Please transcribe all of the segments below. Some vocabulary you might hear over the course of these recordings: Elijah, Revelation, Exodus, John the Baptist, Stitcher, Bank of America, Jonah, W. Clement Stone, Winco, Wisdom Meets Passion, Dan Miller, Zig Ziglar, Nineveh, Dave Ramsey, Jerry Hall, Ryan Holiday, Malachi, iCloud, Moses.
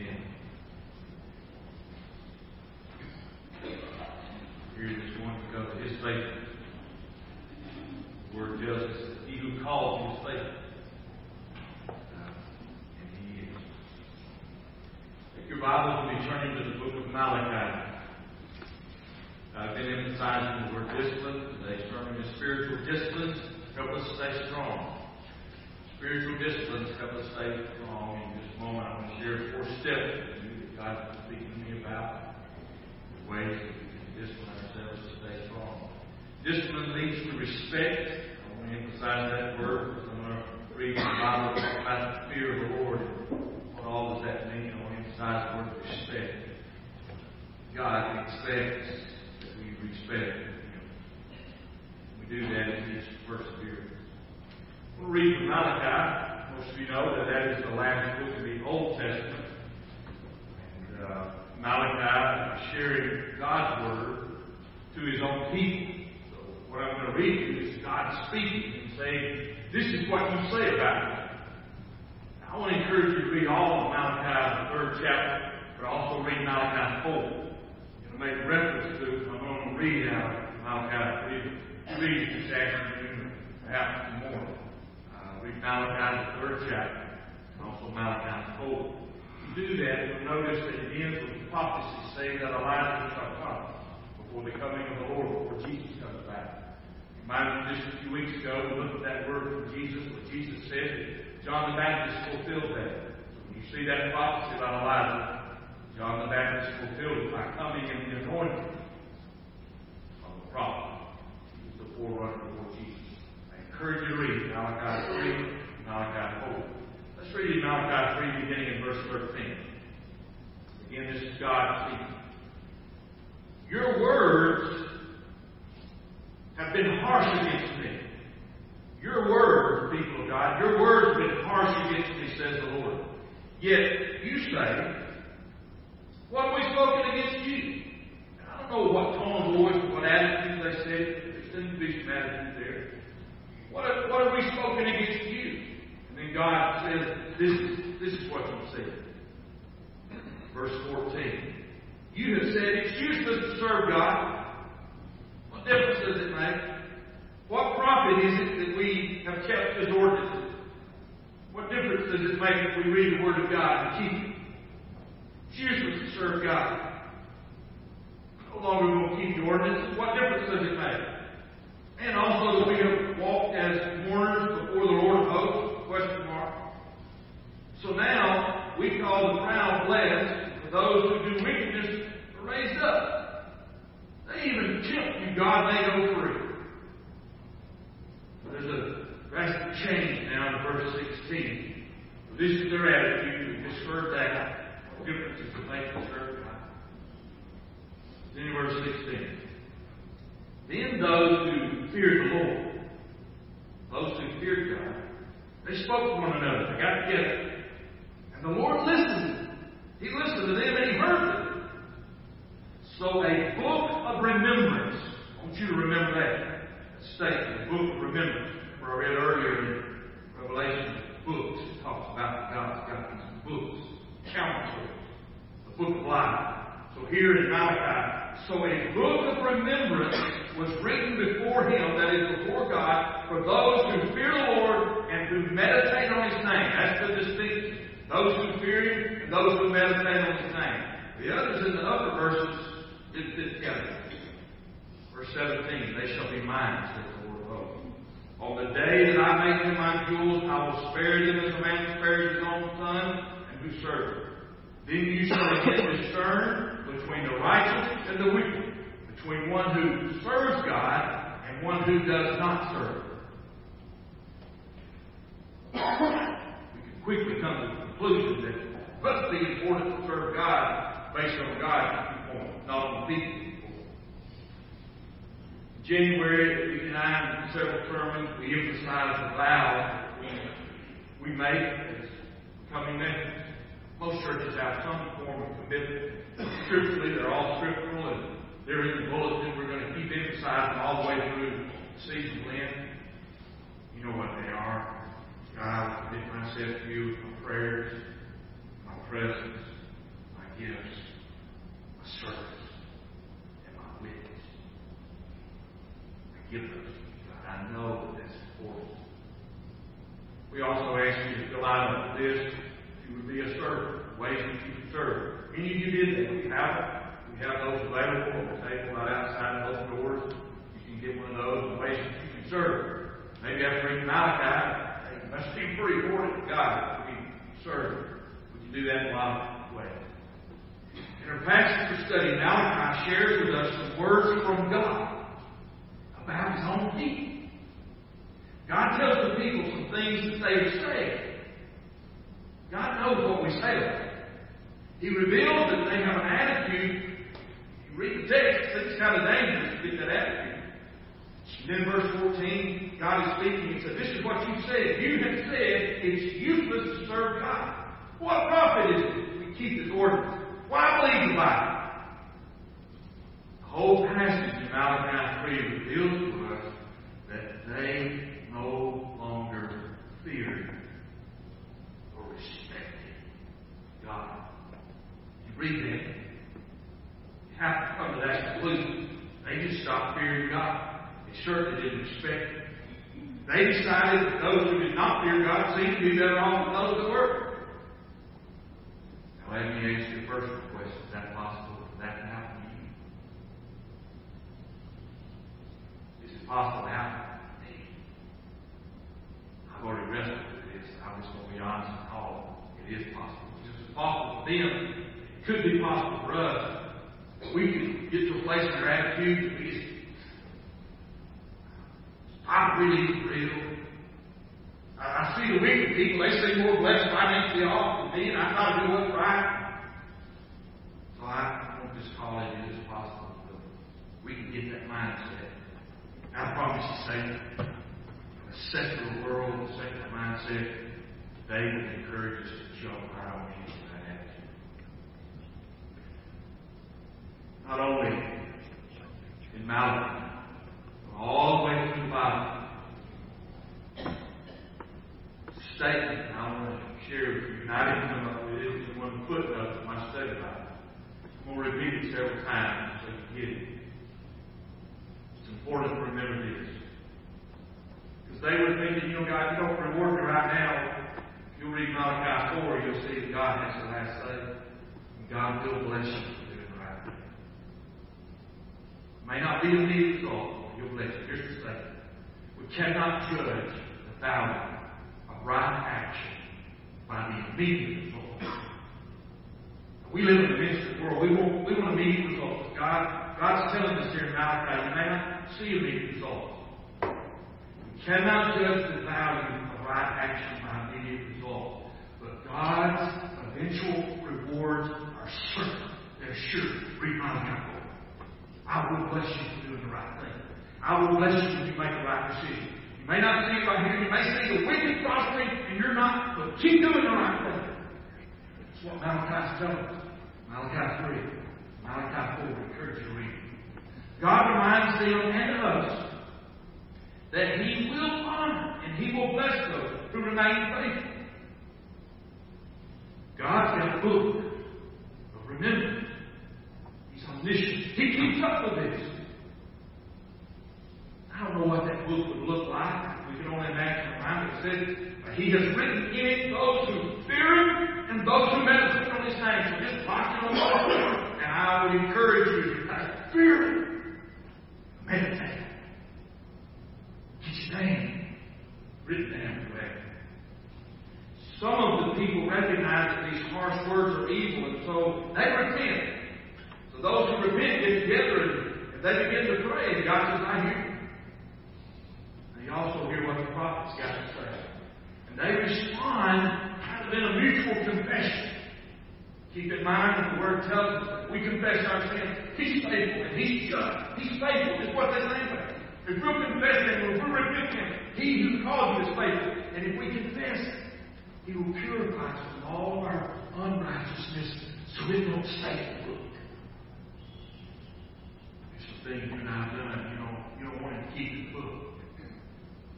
Amen. Here this morning because of His faithfulness. The word tells us that He who calls is faithful. And He is. Take your Bible and be turning to the book of Malachi. I've been emphasizing the word discipline. Today's sermon is spiritual disciplines. Help us stay strong. Spiritual disciplines help us stay strong. In this moment, I'm going to share 4 steps with you that God has been speaking to me about. The ways that we can discipline ourselves to stay strong. Discipline leads to respect. I want to emphasize that word because I'm going to read the Bible about the fear of the Lord. What all does that mean? I want to emphasize the word respect. God expects that we respect Him. We do that in His perseverance. We'll read from Malachi. Most of you know that is the last book of the Old Testament. And Malachi is sharing God's word to His own people. So what I'm going to read to you is God speaking and saying, "This is what you say about me." Now, I want to encourage you to read all of Malachi, the 3rd chapter, but also read Malachi 4. I'm going to make reference to it. I'm going to read out of Malachi 3. Read this afternoon, perhaps in the morning. Read Malachi, the 3rd chapter, and also Malachi 4. If you do that, you'll notice that it ends with the prophecy saying that Elijah shall come before the coming of the Lord, before Jesus comes back. You might have just a few weeks ago looked at that word from Jesus, what Jesus said. John the Baptist fulfilled that. So when you see that prophecy about Elijah, John the Baptist fulfilled it by coming in the anointing of the prophet. He was the forerunner before Jesus. I encourage you to read Malachi 3 and Malachi 4. Let's read Malachi 3 beginning in verse 13. Again, this is God speaking. "Your words have been harsh against me. Your words, people of God, your words have been harsh against me, says the Lord. Yet you say, what have we spoken against you?" And I don't know what tone of voice, what attitude they said. There seems to be some attitude there. What have we spoken against you? And then God says, this is what you said. Verse 14. "You have said, it's useless to serve God. What difference does it make? What profit is it that we have kept His ordinances? What difference does it make if we read the Word of God and keep it? It's useless to serve God. No longer will we keep the ordinances. What difference does it make? And also that we have walked as mourners before the Lord of hosts?" ? "So now we call the proud blessed, for those who do wickedness are raised up. They even tempt you, God, they go free." There's a drastic change now in verse 16. This is their attitude. We just heard that. What difference does it make to serve God? Then in verse 16. "Then those who feared the Lord," those who feared God, "they spoke to one another." They got together. "And the Lord listened. He listened to them and He heard them. So a book of remembrance." I want you to remember that. That statement, a book of remembrance. I read earlier in Revelation, books. It talks about God's got these books. Counsel. The book of life. So here in Malachi, so a book of remembrance was written before Him, that is, before God, for those who fear the Lord and who meditate on His name. That's the distinction. Those who fear Him and those who meditate on His name. The others in the upper verses didn't fit together. Verse 17, "They shall be mine, says the Lord of hosts. On the day that I make them my jewels, I will spare them as a man spares his own son and who serves him. Then you shall again discern between the righteous and the wicked, between one who serves God and one who does not serve." We can quickly come to the conclusion that it must be important to serve God based on God's viewpoint, not on the people's viewpoint. In January, we and I, in several sermons, we emphasized the vow we make as becoming members. Most churches have some form of commitment. Scripturally, they're all scriptural, and they're in the bulletin. We're going to keep emphasizing all the way through the season end. You know what they are. God, I commit myself to you with my prayers, my presence, gives a servant and my witness. I give those to you, God. I know that that's important. We also ask you to fill out a list if you would be a servant, ways that you can serve. Many of you did that. We have it. We have those available on the table right outside of those doors. You can get one of those and ways that you can serve. Maybe after reading Malachi, it must seem pretty important to God that we serve. We can do that in a lot of ways. In our passage for study, Malachi shares with us some words from God about His own people. God tells the people some things that they say. God knows what we say about it. He reveals that they have an attitude. You read the text, it's kind of dangerous to get that attitude. Then verse 14, God is speaking and said, this is what you said. You have said it's useless to serve God. What profit is it if we keep His ordinance? Why believe the Bible? The whole passage in Malachi 3 reveals to us that they no longer feared or respected God. You read that, you have to come to that conclusion. They just stopped fearing God. They certainly didn't respect Him. They decided that those who did not fear God seemed to be better off than those who were. Now let me ask you the first question. Is that possible? Is that happen to you? Is it possible to happen? I've already wrestled with this. I'm just going to be honest and call it. It is possible. It's just possible for them. It could be possible for us. We can get to a place in our attitude that we just, I really isn't real. I see the wicked people. They seem more blessed financially off than me, and I thought it was right. So I don't just call it. It is possible. We can get that mindset. I promise you, Satan. A secular world, a secular mindset, they would encourage us to show our own use of that attitude. Not only in Malachi, but all the way through the Bible, the statement I want to share with you, and I didn't come up with it, it was one footnote in my study Bible. I'm going to repeat it several times so you get it. It's important to remember this. Because they would think that, God, you don't reward me right now. If you read Malachi 4, you'll see that God has the last say. And God will bless you for doing the right thing. It may not be immediate result, but you'll bless you. Here's the statement. We cannot judge the value of right action by the immediate result. We live in a mystic world. We want immediate results. God's telling us here in Malachi, you may not see immediate results. Cannot judge the value of right action by immediate result. But God's eventual rewards are certain. They're sure. Read Malachi 4. I will bless you for doing the right thing. I will bless you when you make the right decision. You may not see it right here. You may see the wicked prospering and you're not, but keep doing the right thing. That's what Malachi's telling us. Malachi 3. Malachi 4. Encourage you to read. God reminds them and us that He will honor and He will bless those who remain faithful. God's got a book of remembrance. He's omniscient. He keeps up with this. I don't know what that book would look like. We can only imagine the mind that said it. But He has written in it those who fear Him and those who meditate on His name. So just watch it on the Lord. And I would encourage you to fear Him and meditate. Name written down correctly. Some of the people recognize that these harsh words are evil, and so they repent. So those who repent get together and they begin to pray, and God says, I hear you. And you also hear what the prophets got to say. And they respond kind of in a mutual confession. Keep in mind that the Word tells us that we confess our sins. He's faithful and He's just. He's faithful is what they think about. If we'll confess Him, if we'll repent Him, He who calls you is faithful. And if we confess, He will purify us from all of our unrighteousness so it don't stay in the book. There's some things you're not done. You don't want it to keep in the book.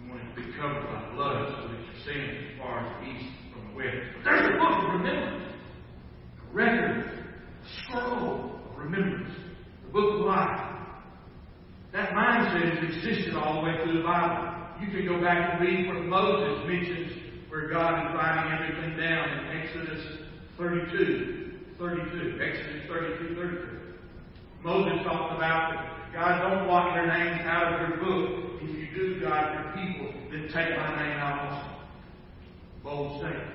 You want it to be covered by blood so that your sin is as far as the east from the west. But there's a book of remembrance, a record back and read where Moses mentions where God is writing everything down in Exodus 32, 33. Moses talked about that God, don't blot their names out of your book. If you do, God, your people, then take my name out also. Bold statement.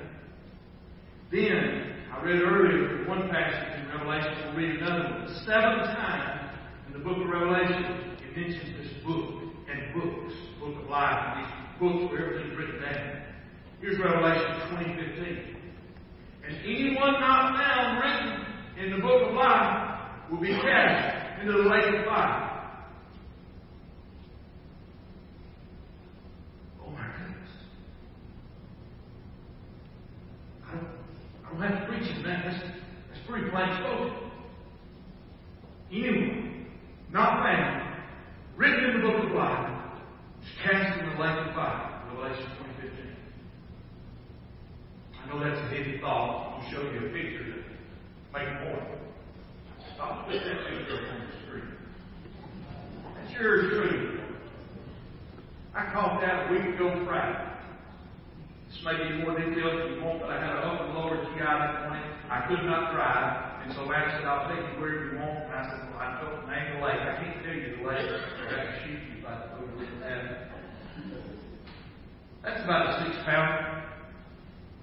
Then, I read earlier one passage in Revelation, we'll read another one. 7 times in the book of Revelation, it mentions this book and books, book of life, and these books where everything's written down. Here's Revelation 20:15. And anyone not found written in the book of life will be cast into the lake of fire. Oh my goodness. I don't have to preach in that. That's pretty plain spoken. Anyone not found, written in the book of life, is cast into the lake of fire. Revelation 20:15. I know that's a heavy thought. I'll show you a picture to make a point. I'll put that picture on the screen. That's your truth. I caught that a week ago Friday. This may be more detailed if you want, but I had an open lower GI that morning. I could not drive, and so I said, I'll take you wherever you want. And I said, well, I don't name the lake. I can't tell you the lake. I have to shoot you if I overlook that. That's about a 6-pounder.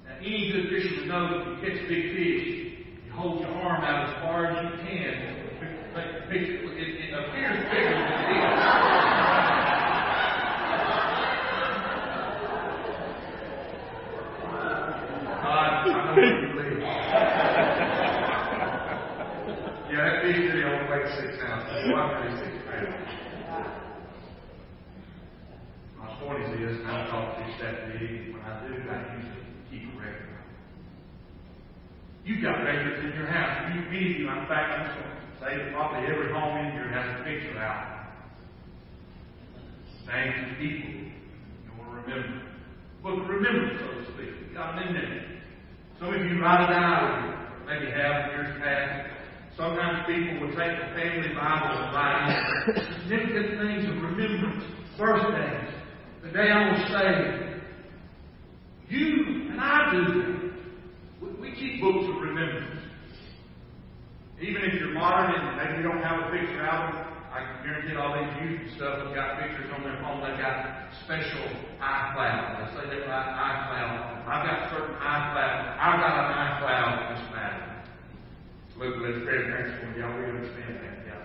Now, any good fisherman knows if you catch a big fish, hold your arm out as far as you can. It appears bigger than it is. God, I don't even believe it. Yeah, that fish did it only weigh 6 ounces. Why did it 6 pounds? My point is, and I caught fish that big. When I do, I usually keep a record. You've got records in your house. You many of you, in fact, I'm going to say that probably every home in here has a picture out. Names of people you want to remember. Book of remembrance, so to speak. You've got them in there. Some of you write it out, maybe have years past. Sometimes people will take the family Bible and write significant things of remembrance, birthdays, the day I was saved. You and I do that. We keep books of remembrance. Even if you're modern and maybe you don't have a picture album, I can guarantee all these youth and stuff have got pictures on their phone. They've got special iCloud. They say they write iCloud. I've got certain iCloud. I've got an iCloud in this matter. Look, let's pray the next one. Y'all, we understand that. Yeah.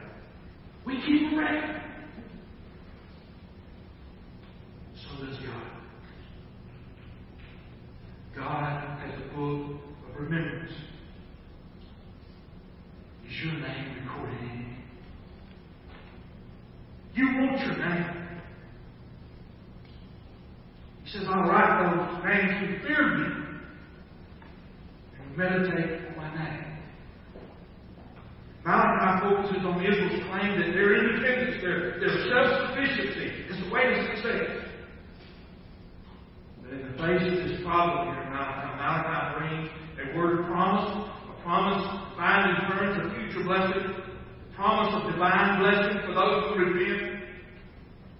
We keep record. So does God. God has a book of remembrance. Is your name recorded in it? You want your name. He says, I'll write those names who feared me and meditate on my name. Malachi focuses on Israel's claim that their independence, their self-sufficiency is the way to success. But in the face of this problem here, Malachi brings a word of promise, a promise found in terms of future blessing, a promise of divine blessing for those who repent.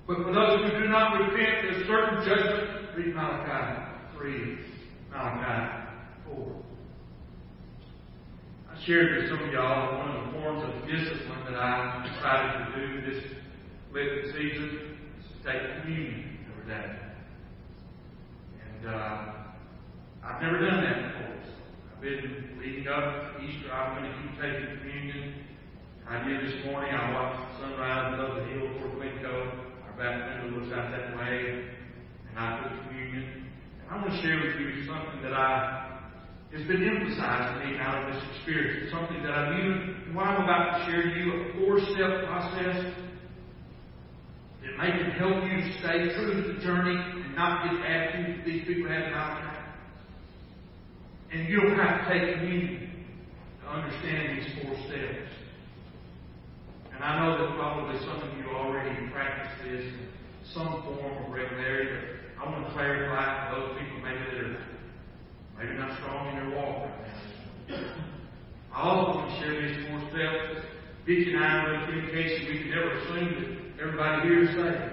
But for those who do not repent, there's certain judgment. Read Malachi 3, Malachi 4. I shared with some of y'all one of the forms of discipline that I decided to do this living season is to take communion every day. And I've never done that before. I've been leading up to Easter. I'm going to keep taking communion. I did this morning. I watched the sunrise above the hill toward Winco. Our back window looks out that way. And I took communion. And I want to share with you something that has been emphasized to me out of this experience. Something that I knew. And what I'm about to share to you, a 4-step process that may can help you stay true to the journey and not get attitude that these people had in our life. And you don't have to take communion to understand these 4 steps. And I know that probably some of you already practice this in some form of regularity, but I want to clarify for those people maybe not strong in their walk right now. I also want to share these 4 steps. Vicki and I are in communication. We can never assume that everybody here is saved.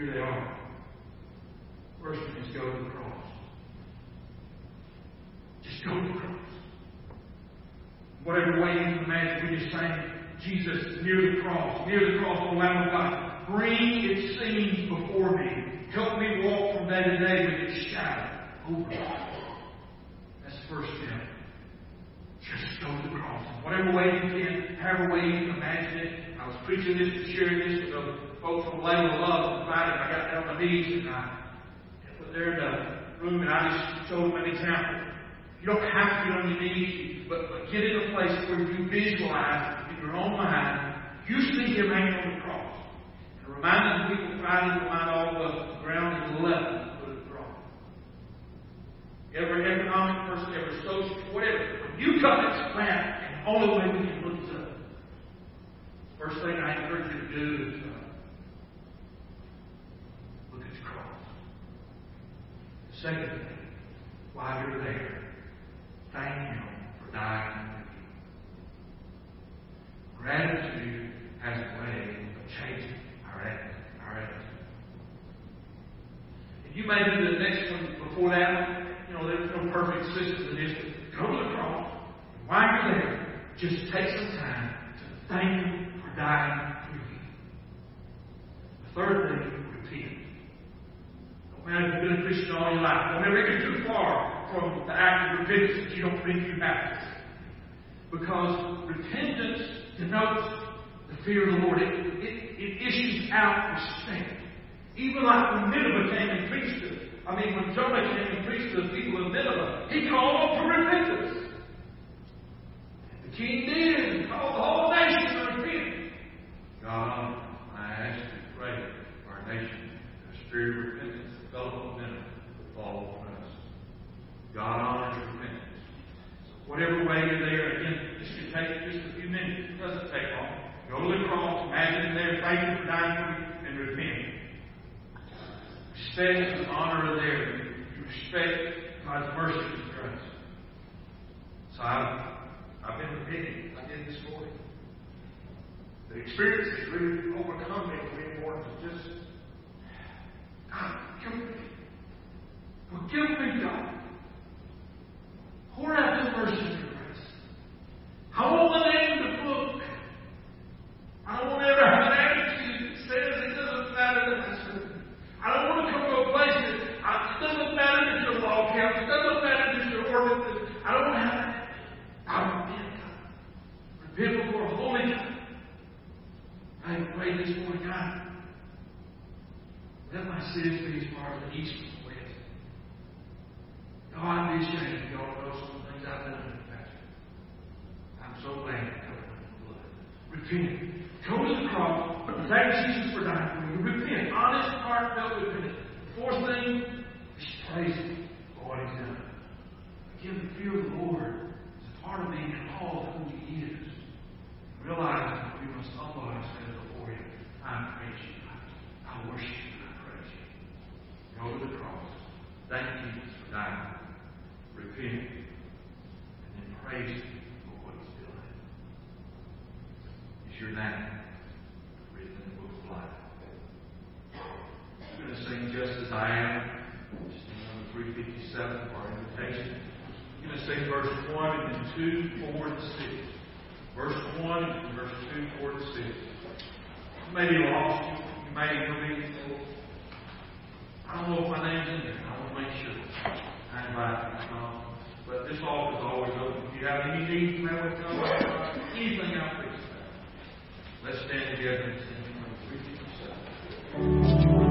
Here they are. Worship is go to the cross. Just go to the cross. Whatever way you imagine, we just sang Jesus near the cross, O Lamb of God. Bring its scenes before me. Help me walk from day to day with its shadow over me. That's the first step. Just go to the cross. Whatever way you can, however way you can imagine it. I was preaching this and sharing this with the folks from Labor of Love Friday, and I got down on my knees and I was there in the room and I just showed them an example. You don't have to get on your knees, but get in a place where you visualize in your own mind. You see Him hanging on the cross. And reminding the people Friday to remind all of us the ground is level for the cross. Every economic person, every social, whatever. You come and expand, and all the way we can look is up. First thing I encourage you to do is look at the cross. The second thing, while you're there, thank Him for dying for you. Gratitude has a way of changing our attitude. If you may do the next one before that, you know, there's no perfect system in this. Go to the cross. And while you're there, just take some time to thank Him for dying for you. The third thing, repent. No matter if you've been a Christian all your life, don't ever get too far from the act of repentance that you don't think you have. Because repentance denotes the fear of the Lord. It issues out restraint. Even like when Nineveh came and preached to, when Jonah came and preached to the people of Nineveh, he called for repentance. The king did, and called the whole nation to repent. God, I ask you to pray for our nation, the spirit of repentance that fell upon Nineveh would fall upon us. God honors repentance. So whatever way you're there, again, this should take just a few minutes. It doesn't take long. Go to the cross, imagine their faith for dying for you, and repent. Respect and honor are there. You respect God's mercy and grace. So I've been repenting. I did this morning. The experience has really overcome me to be more than just, God, forgive me. Forgive me, God. Pour out the mercy and grace. I want my name in the book. I don't want to ever have an attitude that says it doesn't matter that I serve. I don't want to come to a place that it doesn't matter that your law counts. It doesn't matter that your ordinance. I don't want to have that. I repent, God. Repent before a holy God. I pray this morning, God, let my sins be as far as the east from the west. No, I'd be ashamed. Y'all know some things I've done in the past. I'm so glad I covered in the blood. Repent. Go to the cross. Thank Jesus for dying for you. Repent. Honest, heartfelt repentance. Fourth thing is praise Him for what He's done. Again, the fear of the Lord is a part of being called who He is. Realizing that we must humble ourselves before Him. I praise You. I worship You. I praise You. Go to the cross. Thank Jesus for dying. Repent, and then praise Him for what He's doing. Is your name written in the book of life? I'm going to sing Just As I Am, which is number 357 for our invitation. I'm going to sing verse 1 and then 2, 4, and 6. Verse 1 and verse 2, 4, and 6. You may be lost. You may be full. I don't know if my name's in there. I want to make sure. I invite you. But this altar is always open. If you have any need, remember to come. Anything I'll fix that. Let's stand together and sing number 357.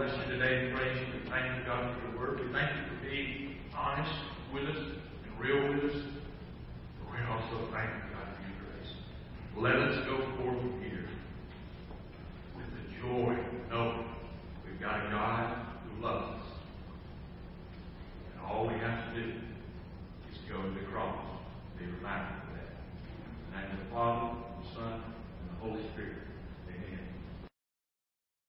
bless you today and praise you and thank you, God, for your word. We thank you for being honest with us and real with us. But we also thank you, God, for your grace. Let us go forth from here with the joy